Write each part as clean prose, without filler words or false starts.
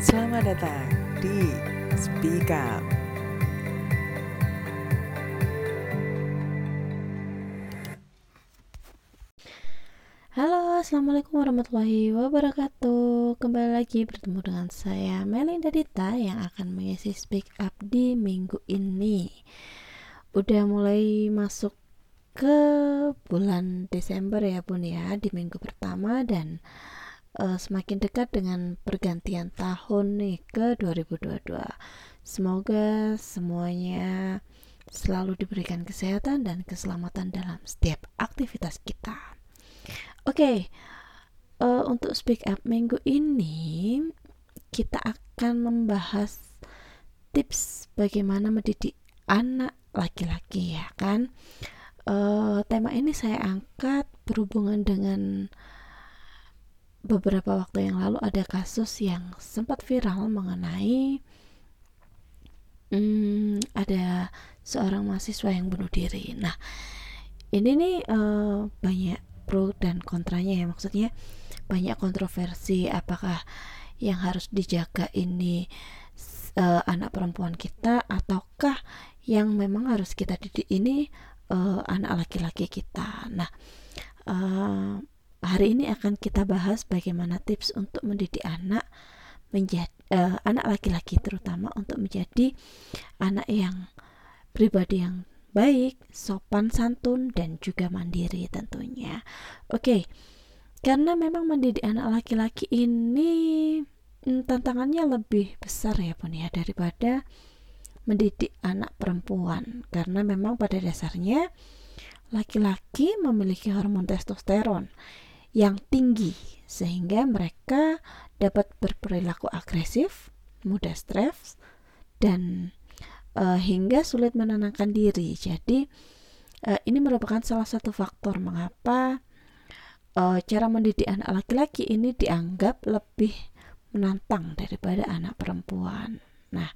Selamat datang di Speak Up. Halo, Assalamualaikum warahmatullahi wabarakatuh. Kembali lagi bertemu dengan saya Melinda Dita yang akan mengisi Speak Up di minggu ini. Udah mulai masuk ke bulan Desember ya Bun ya, di minggu pertama dan semakin dekat dengan pergantian tahun nih ke 2022. Semoga semuanya selalu diberikan kesehatan dan keselamatan dalam setiap aktivitas kita. Oke, untuk Speak Up minggu ini kita akan membahas tips bagaimana mendidik anak laki-laki ya kan. Tema ini saya angkat berhubungan dengan beberapa waktu yang lalu ada kasus yang sempat viral mengenai ada seorang mahasiswa yang bunuh diri. Nah, ini nih banyak pro dan kontranya ya, maksudnya banyak kontroversi. Apakah yang harus dijaga ini anak perempuan kita, ataukah yang memang harus kita didik ini anak laki-laki kita? Nah, hari ini akan kita bahas bagaimana tips untuk mendidik anak anak laki-laki terutama untuk menjadi anak yang pribadi yang baik, sopan santun dan juga mandiri tentunya. Oke, karena memang mendidik anak laki-laki ini tantangannya lebih besar ya Bun ya daripada mendidik anak perempuan, karena memang pada dasarnya laki-laki memiliki hormon testosteron yang tinggi sehingga mereka dapat berperilaku agresif, mudah stres dan hingga sulit menenangkan diri. Jadi ini merupakan salah satu faktor mengapa cara mendidik anak laki-laki ini dianggap lebih menantang daripada anak perempuan. Nah,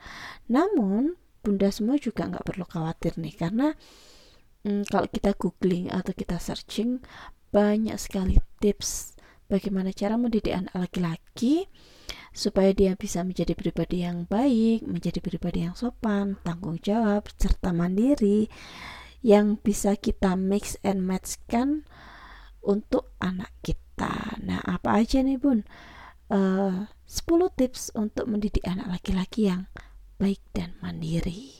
namun bunda semua juga nggak perlu khawatir nih, karena kalau kita googling atau kita searching banyak sekali tips bagaimana cara mendidik anak laki-laki supaya dia bisa menjadi pribadi yang baik, menjadi pribadi yang sopan, tanggung jawab, serta mandiri yang bisa kita mix and matchkan untuk anak kita. Nah, apa aja nih Bun? 10 tips untuk mendidik anak laki-laki yang baik dan mandiri.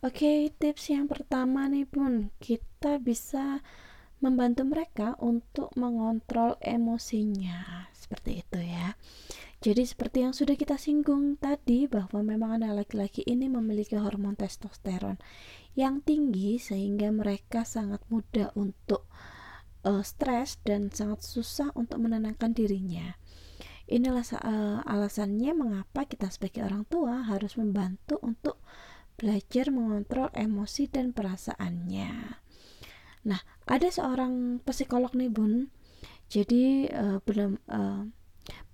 Oke, tips yang pertama nih Bun, kita bisa membantu mereka untuk mengontrol emosinya, seperti itu ya. Jadi seperti yang sudah kita singgung tadi, bahwa memang anak laki-laki ini memiliki hormon testosteron yang tinggi sehingga mereka sangat mudah untuk stres dan sangat susah untuk menenangkan dirinya. Inilah alasannya mengapa kita sebagai orang tua harus membantu untuk belajar mengontrol emosi dan perasaannya. Nah, ada seorang psikolog nih Bun, jadi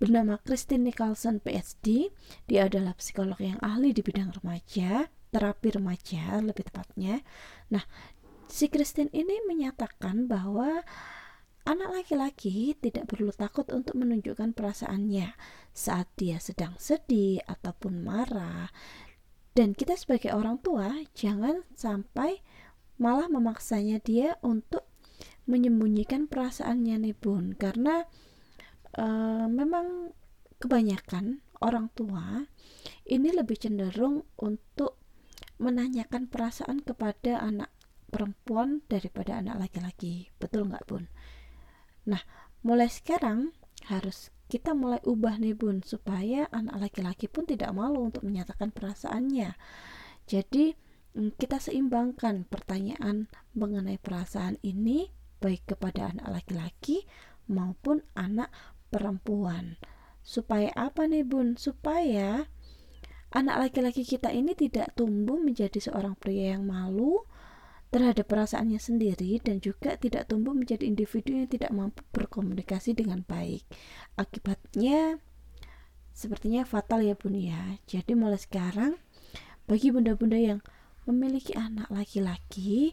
bernama Christine Nicholson PhD. Dia adalah psikolog yang ahli di bidang remaja, terapi remaja lebih tepatnya. Nah, si Christine ini menyatakan bahwa anak laki-laki tidak perlu takut untuk menunjukkan perasaannya saat dia sedang sedih ataupun marah. Dan kita sebagai orang tua jangan sampai malah memaksanya dia untuk menyembunyikan perasaannya nih Bun, karena memang kebanyakan orang tua ini lebih cenderung untuk menanyakan perasaan kepada anak perempuan daripada anak laki-laki, betul nggak Bun? Nah, mulai sekarang harus kita mulai ubah nih Bun, supaya anak laki-laki pun tidak malu untuk menyatakan perasaannya. Jadi kita seimbangkan pertanyaan mengenai perasaan ini baik kepada anak laki-laki maupun anak perempuan. Supaya apa nih Bun? Supaya anak laki-laki kita ini tidak tumbuh menjadi seorang pria yang malu terhadap perasaannya sendiri dan juga tidak tumbuh menjadi individu yang tidak mampu berkomunikasi dengan baik. Akibatnya sepertinya fatal ya Bun ya. Jadi mulai sekarang bagi bunda-bunda yang memiliki anak laki-laki,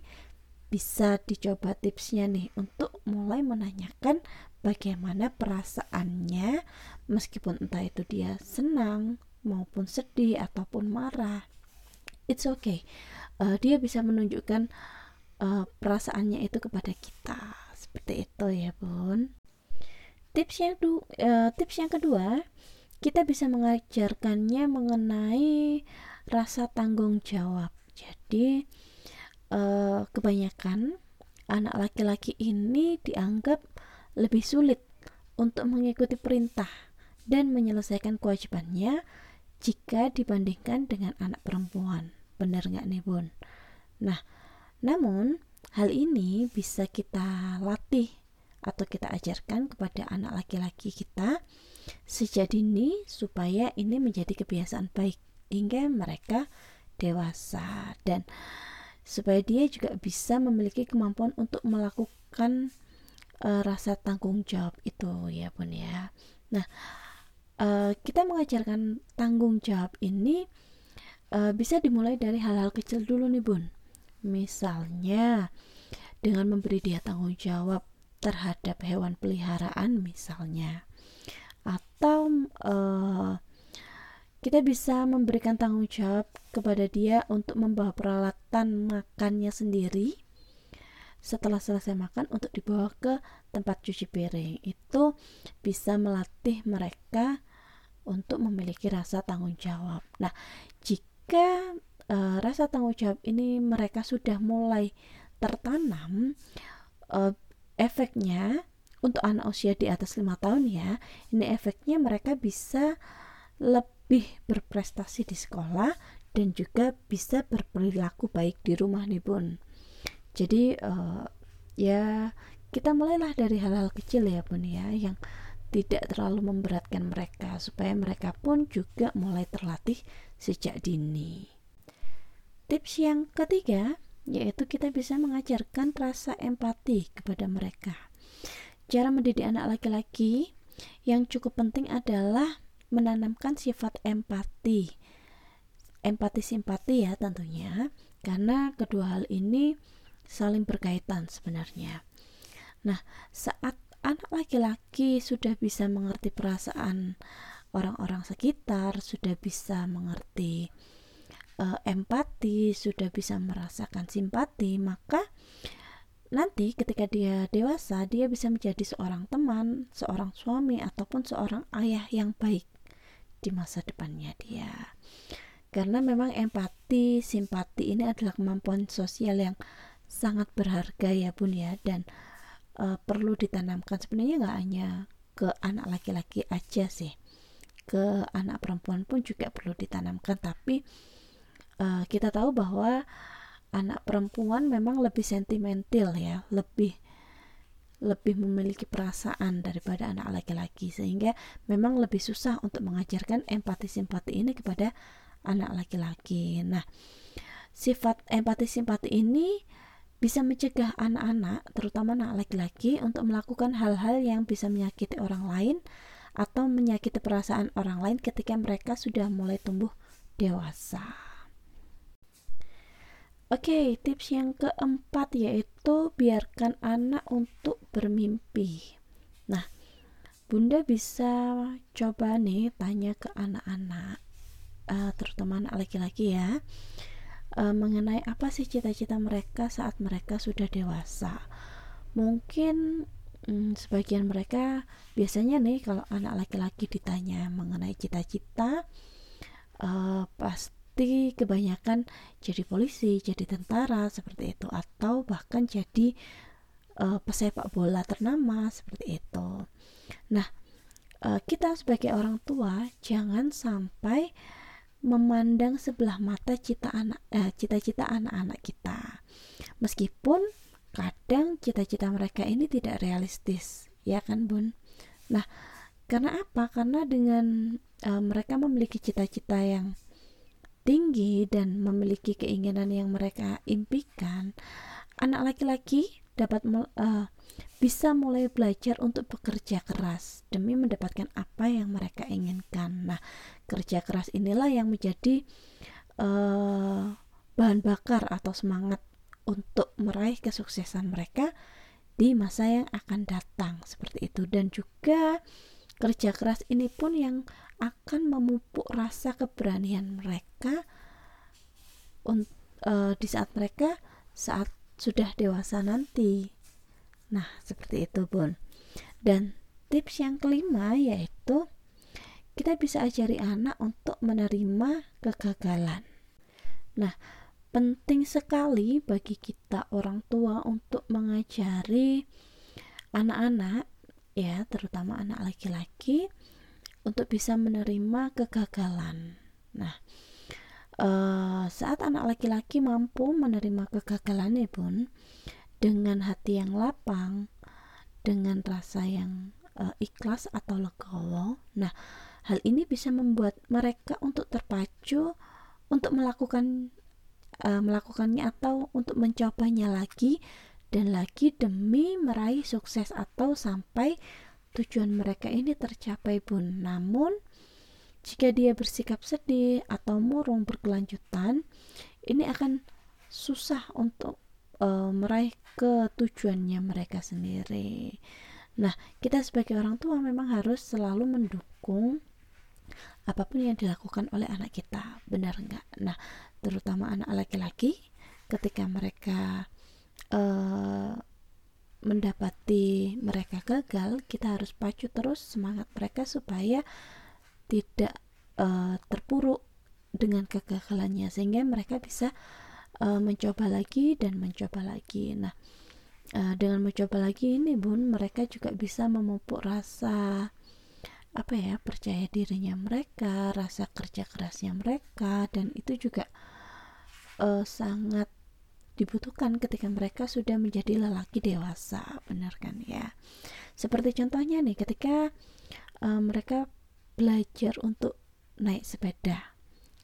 bisa dicoba tipsnya nih untuk mulai menanyakan bagaimana perasaannya, meskipun entah itu dia senang maupun sedih ataupun marah. It's okay, dia bisa menunjukkan perasaannya itu kepada kita. Seperti itu ya Bun. Tips yang kedua, kita bisa mengajarkannya mengenai rasa tanggung jawab. Jadi kebanyakan anak laki-laki ini dianggap lebih sulit untuk mengikuti perintah dan menyelesaikan kewajibannya jika dibandingkan dengan anak perempuan. Benar gak nih Bun? Nah, namun hal ini bisa kita latih atau kita ajarkan kepada anak laki-laki kita sejak dini supaya ini menjadi kebiasaan baik hingga mereka dewasa, dan supaya dia juga bisa memiliki kemampuan untuk melakukan rasa tanggung jawab itu ya Bun ya. Nah, kita mengajarkan tanggung jawab ini bisa dimulai dari hal-hal kecil dulu nih Bun. Misalnya dengan memberi dia tanggung jawab terhadap hewan peliharaan misalnya, atau kita bisa memberikan tanggung jawab kepada dia untuk membawa peralatan makannya sendiri setelah selesai makan untuk dibawa ke tempat cuci piring. Itu bisa melatih mereka untuk memiliki rasa tanggung jawab. Nah, jika rasa tanggung jawab ini mereka sudah mulai tertanam, efeknya untuk anak usia di atas 5 tahun ya, ini efeknya mereka bisa lebih berprestasi di sekolah dan juga bisa berperilaku baik di rumah nih Bun. Jadi ya kita mulailah dari hal-hal kecil ya Bun ya, yang tidak terlalu memberatkan mereka supaya mereka pun juga mulai terlatih sejak dini. Tips yang ketiga yaitu kita bisa mengajarkan rasa empati kepada mereka. Cara mendidik anak laki-laki yang cukup penting adalah menanamkan sifat empati, empati-simpati ya tentunya, karena kedua hal ini saling berkaitan sebenarnya. Nah, saat anak laki-laki sudah bisa mengerti perasaan orang-orang sekitar, sudah bisa mengerti empati, sudah bisa merasakan simpati, maka nanti ketika dia dewasa, dia bisa menjadi seorang teman, seorang suami, ataupun seorang ayah yang baik di masa depannya dia. Karena memang empati, simpati ini adalah kemampuan sosial yang sangat berharga ya Bun ya, dan perlu ditanamkan sebenarnya nggak hanya ke anak laki-laki aja sih, ke anak perempuan pun juga perlu ditanamkan, tapi kita tahu bahwa anak perempuan memang lebih sentimental ya, lebih memiliki perasaan daripada anak laki-laki, sehingga memang lebih susah untuk mengajarkan empati simpati ini kepada anak laki-laki. Nah, sifat empati simpati ini bisa mencegah anak-anak, terutama anak laki-laki, untuk melakukan hal-hal yang bisa menyakiti orang lain atau menyakiti perasaan orang lain ketika mereka sudah mulai tumbuh dewasa. Oke, tips yang keempat yaitu biarkan anak untuk bermimpi. Nah, Bunda bisa coba nih tanya ke anak-anak, terutama anak laki-laki ya, mengenai apa sih cita-cita mereka saat mereka sudah dewasa. Mungkin sebagian mereka biasanya nih kalau anak laki-laki ditanya mengenai cita-cita, pasti kebanyakan jadi polisi, jadi tentara seperti itu, atau bahkan jadi pesepak bola ternama seperti itu. Nah, kita sebagai orang tua jangan sampai memandang sebelah mata cita-cita anak-anak kita, meskipun kadang cita-cita mereka ini tidak realistis ya kan Bun. Nah, karena apa? Karena dengan mereka memiliki cita-cita yang tinggi dan memiliki keinginan yang mereka impikan, anak laki-laki dapat bisa mulai belajar untuk bekerja keras demi mendapatkan apa yang mereka inginkan. Nah, kerja keras inilah yang menjadi bahan bakar atau semangat untuk meraih kesuksesan mereka di masa yang akan datang seperti itu. Dan juga kerja keras ini pun yang akan memupuk rasa keberanian mereka di saat mereka saat sudah dewasa nanti. Nah, seperti itu, Bun. Dan tips yang kelima yaitu kita bisa ajari anak untuk menerima kegagalan. Nah, penting sekali bagi kita orang tua untuk mengajari anak-anak, ya, terutama anak laki-laki, untuk bisa menerima kegagalan. Nah, saat anak laki-laki mampu menerima kegagalannya, Bun, dengan hati yang lapang, dengan rasa yang ikhlas atau legowo. Nah, hal ini bisa membuat mereka untuk terpacu untuk melakukannya atau untuk mencobanya lagi dan lagi demi meraih sukses atau sampai tujuan mereka ini tercapai, Bun. Namun jika dia bersikap sedih atau murung berkelanjutan, ini akan susah untuk meraih ke tujuannya mereka sendiri. Nah, kita sebagai orang tua memang harus selalu mendukung apapun yang dilakukan oleh anak kita, benar enggak? Nah, terutama anak laki-laki ketika mereka mendapati mereka gagal, kita harus pacu terus semangat mereka supaya tidak terpuruk dengan kegagalannya, sehingga mereka bisa mencoba lagi. Nah, dengan mencoba lagi ini, Bun, mereka juga bisa memupuk rasa percaya dirinya mereka, rasa kerja kerasnya mereka, dan itu juga sangat dibutuhkan ketika mereka sudah menjadi lelaki dewasa, benar kan ya? Seperti contohnya nih, ketika mereka belajar untuk naik sepeda,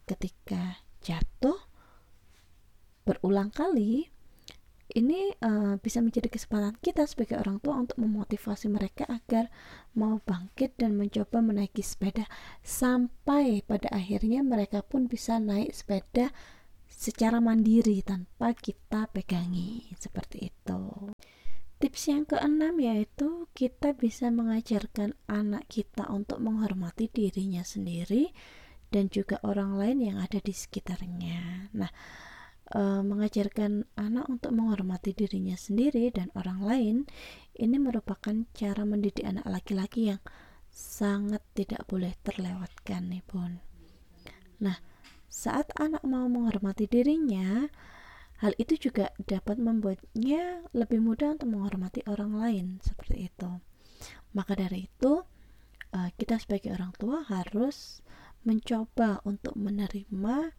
ketika jatuh berulang kali, ini bisa menjadi kesempatan kita sebagai orang tua untuk memotivasi mereka agar mau bangkit dan mencoba menaiki sepeda sampai pada akhirnya mereka pun bisa naik sepeda secara mandiri tanpa kita pegangi, seperti itu. Tips yang keenam yaitu kita bisa mengajarkan anak kita untuk menghormati dirinya sendiri dan juga orang lain yang ada di sekitarnya. Nah, mengajarkan anak untuk menghormati dirinya sendiri dan orang lain ini merupakan cara mendidik anak laki-laki yang sangat tidak boleh terlewatkan nih, Bun. Nah, saat anak mau menghormati dirinya, hal itu juga dapat membuatnya lebih mudah untuk menghormati orang lain, seperti itu. Maka dari itu, kita sebagai orang tua harus mencoba untuk menerima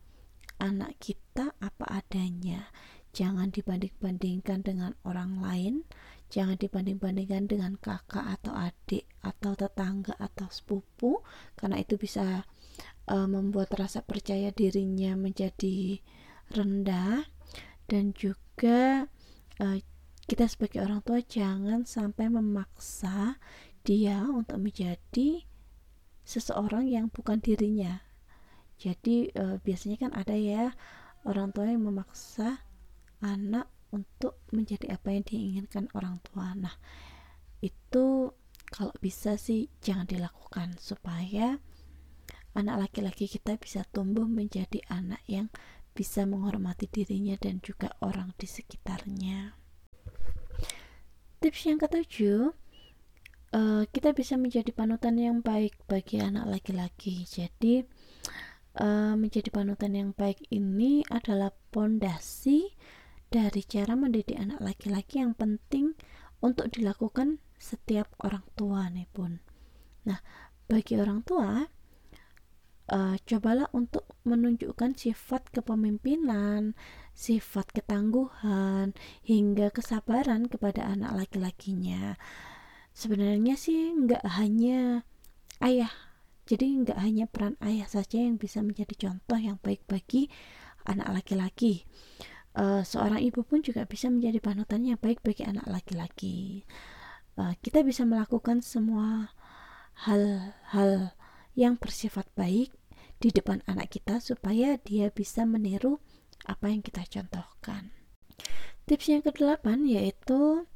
anak kita apa adanya. Jangan dibanding-bandingkan dengan orang lain, jangan dibanding-bandingkan dengan kakak atau adik atau tetangga atau sepupu, karena itu bisa membuat rasa percaya dirinya menjadi rendah. Dan juga kita sebagai orang tua jangan sampai memaksa dia untuk menjadi seseorang yang bukan dirinya. Jadi biasanya kan ada ya orang tua yang memaksa anak untuk menjadi apa yang diinginkan orang tua. Nah, itu kalau bisa sih jangan dilakukan supaya anak laki-laki kita bisa tumbuh menjadi anak yang bisa menghormati dirinya dan juga orang di sekitarnya. Tips yang ketujuh, kita bisa menjadi panutan yang baik bagi anak laki-laki. Jadi menjadi panutan yang baik ini adalah pondasi dari cara mendidik anak laki-laki yang penting untuk dilakukan setiap orang tua nih, Bun. Nah, bagi orang tua, cobalah untuk menunjukkan sifat kepemimpinan, sifat ketangguhan, hingga kesabaran kepada anak laki-lakinya. Sebenarnya sih nggak hanya peran ayah saja yang bisa menjadi contoh yang baik bagi anak laki-laki. Seorang ibu pun juga bisa menjadi panutan yang baik bagi anak laki-laki. Kita bisa melakukan semua hal-hal yang bersifat baik di depan anak kita supaya dia bisa meniru apa yang kita contohkan. Tips yang ke-8 yaitu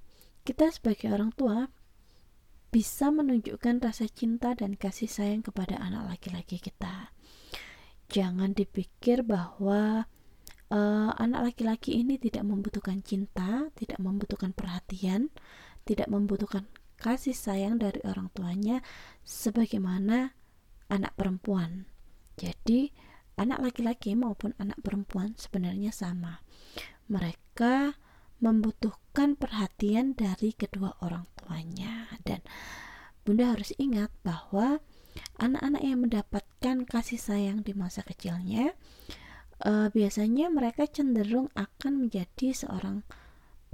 kita sebagai orang tua bisa menunjukkan rasa cinta dan kasih sayang kepada anak laki-laki kita. Jangan dipikir bahwa anak laki-laki ini tidak membutuhkan cinta, tidak membutuhkan perhatian, tidak membutuhkan kasih sayang dari orang tuanya sebagaimana anak perempuan. Jadi anak laki-laki maupun anak perempuan sebenarnya sama, mereka membutuhkan perhatian dari kedua orang tuanya. Dan Bunda harus ingat bahwa anak-anak yang mendapatkan kasih sayang di masa kecilnya biasanya mereka cenderung akan menjadi seorang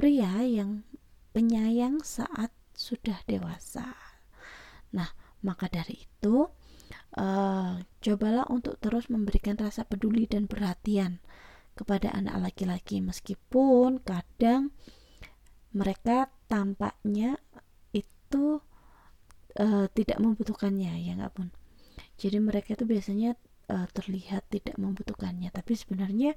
pria yang penyayang saat sudah dewasa. Nah, maka dari itu cobalah untuk terus memberikan rasa peduli dan perhatian kepada anak laki-laki, meskipun kadang mereka tampaknya itu tidak membutuhkannya, ya nggak Bun? Jadi mereka itu biasanya terlihat tidak membutuhkannya, tapi sebenarnya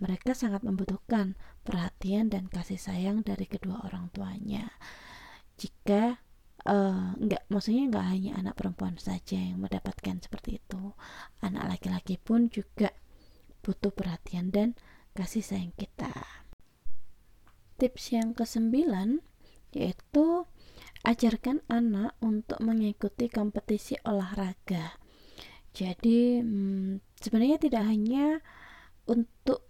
mereka sangat membutuhkan perhatian dan kasih sayang dari kedua orang tuanya. Jika maksudnya nggak hanya anak perempuan saja yang mendapatkan seperti itu, anak laki-laki pun juga butuh perhatian dan kasih sayang kita. Tips yang ke-9 yaitu ajarkan anak untuk mengikuti kompetisi olahraga. Jadi sebenarnya tidak hanya untuk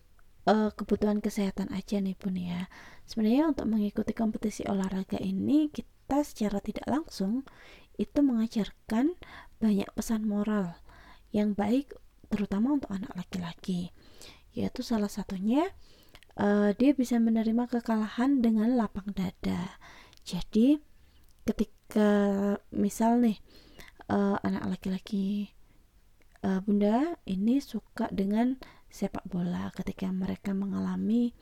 kebutuhan kesehatan aja nih Bun ya. Sebenarnya untuk mengikuti kompetisi olahraga ini, kita secara tidak langsung itu mengajarkan banyak pesan moral yang baik, terutama untuk anak laki-laki. Yaitu salah satunya dia bisa menerima kekalahan dengan lapang dada. Jadi ketika misal nih anak laki-laki Bunda ini suka dengan sepak bola, ketika mereka mengalami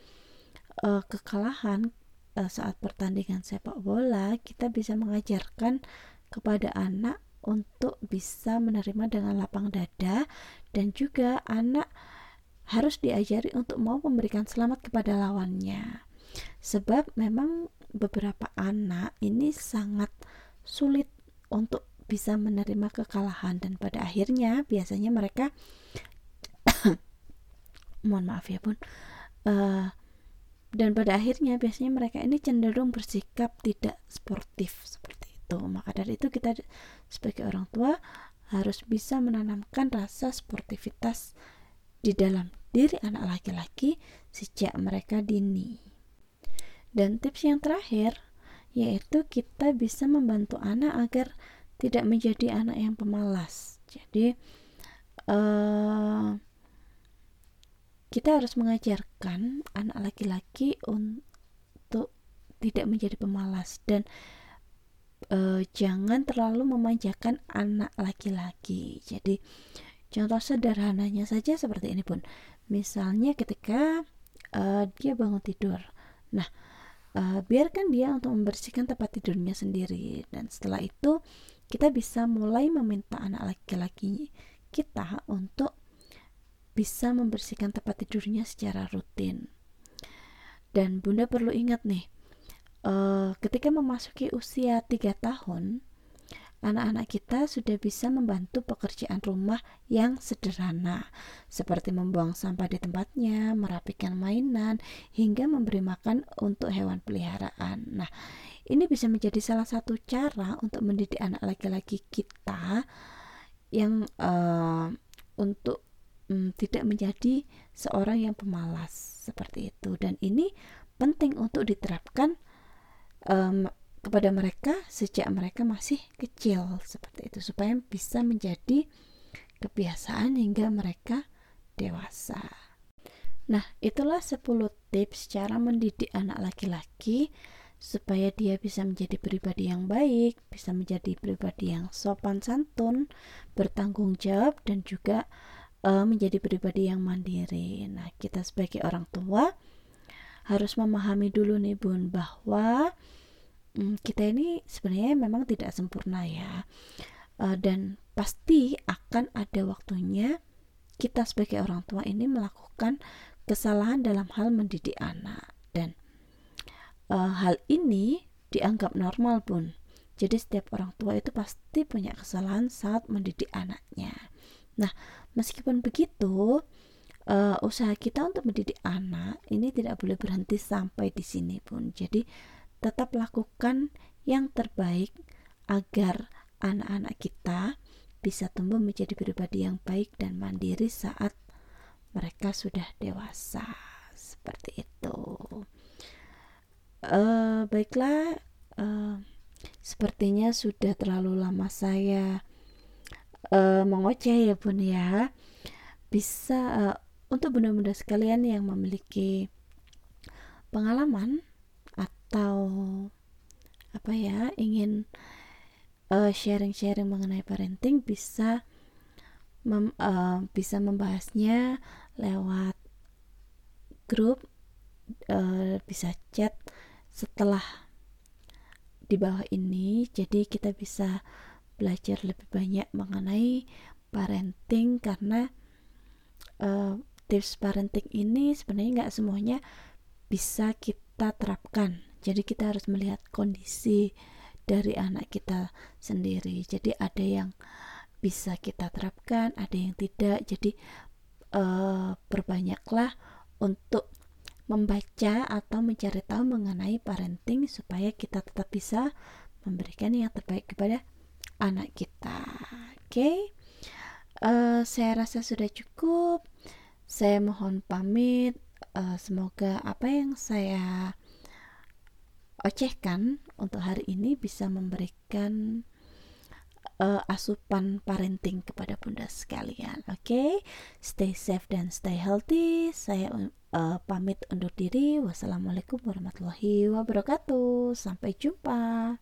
kekalahan saat pertandingan sepak bola, kita bisa mengajarkan kepada anak untuk bisa menerima dengan lapang dada, dan juga anak harus diajari untuk mau memberikan selamat kepada lawannya. Sebab memang beberapa anak ini sangat sulit untuk bisa menerima kekalahan, dan pada akhirnya biasanya mereka dan pada akhirnya biasanya mereka ini cenderung bersikap tidak sportif seperti itu. Maka dari itu kita sebagai orang tua harus bisa menanamkan rasa sportivitas di dalam diri anak laki-laki sejak mereka dini. Dan tips yang terakhir yaitu kita bisa membantu anak agar tidak menjadi anak yang pemalas. Jadi kita harus mengajarkan anak laki-laki untuk tidak menjadi pemalas, dan jangan terlalu memanjakan anak laki-laki. Jadi contoh sederhananya saja seperti ini Bun. Misalnya ketika dia bangun tidur, nah biarkan dia untuk membersihkan tempat tidurnya sendiri, dan setelah itu kita bisa mulai meminta anak laki-laki kita untuk bisa membersihkan tempat tidurnya secara rutin. Dan Bunda perlu ingat nih, ketika memasuki usia 3 tahun, anak-anak kita sudah bisa membantu pekerjaan rumah yang sederhana, seperti membuang sampah di tempatnya, merapikan mainan, hingga memberi makan untuk hewan peliharaan. Nah, ini bisa menjadi salah satu cara untuk mendidik anak laki-laki kita yang untuk tidak menjadi seorang yang pemalas seperti itu. Dan ini penting untuk diterapkan kepada mereka sejak mereka masih kecil seperti itu, supaya bisa menjadi kebiasaan hingga mereka dewasa. Nah, itulah 10 tips cara mendidik anak laki-laki supaya dia bisa menjadi pribadi yang baik, bisa menjadi pribadi yang sopan santun, bertanggung jawab, dan juga menjadi pribadi yang mandiri. Nah, kita sebagai orang tua harus memahami dulu nih Bun, bahwa kita ini sebenarnya memang tidak sempurna ya, dan pasti akan ada waktunya kita sebagai orang tua ini melakukan kesalahan dalam hal mendidik anak. Dan hal ini dianggap normal pun. Jadi setiap orang tua itu pasti punya kesalahan saat mendidik anaknya. Nah, meskipun begitu, usaha kita untuk mendidik anak ini tidak boleh berhenti sampai di sini pun. Jadi tetap lakukan yang terbaik agar anak-anak kita bisa tumbuh menjadi pribadi yang baik dan mandiri saat mereka sudah dewasa. Seperti itu. Baiklah. Sepertinya sudah terlalu lama saya mengoceh ya Bun ya. Bisa untuk bunda-bunda sekalian yang memiliki pengalaman atau apa ya, ingin sharing-sharing mengenai parenting, bisa membahasnya lewat grup, bisa chat setelah di bawah ini. Jadi kita bisa belajar lebih banyak mengenai parenting, karena tips parenting ini sebenarnya nggak semuanya bisa kita terapkan. Jadi kita harus melihat kondisi dari anak kita sendiri. Jadi ada yang bisa kita terapkan, ada yang tidak. Jadi perbanyaklah untuk membaca atau mencari tahu mengenai parenting supaya kita tetap bisa memberikan yang terbaik kepada anak kita. Oke. Saya rasa sudah cukup. Saya mohon pamit. Semoga apa yang saya ocehkan untuk hari ini bisa memberikan asupan parenting kepada bunda sekalian. Oke. Stay safe dan stay healthy. Saya pamit undur diri. Wassalamualaikum warahmatullahi wabarakatuh. Sampai jumpa.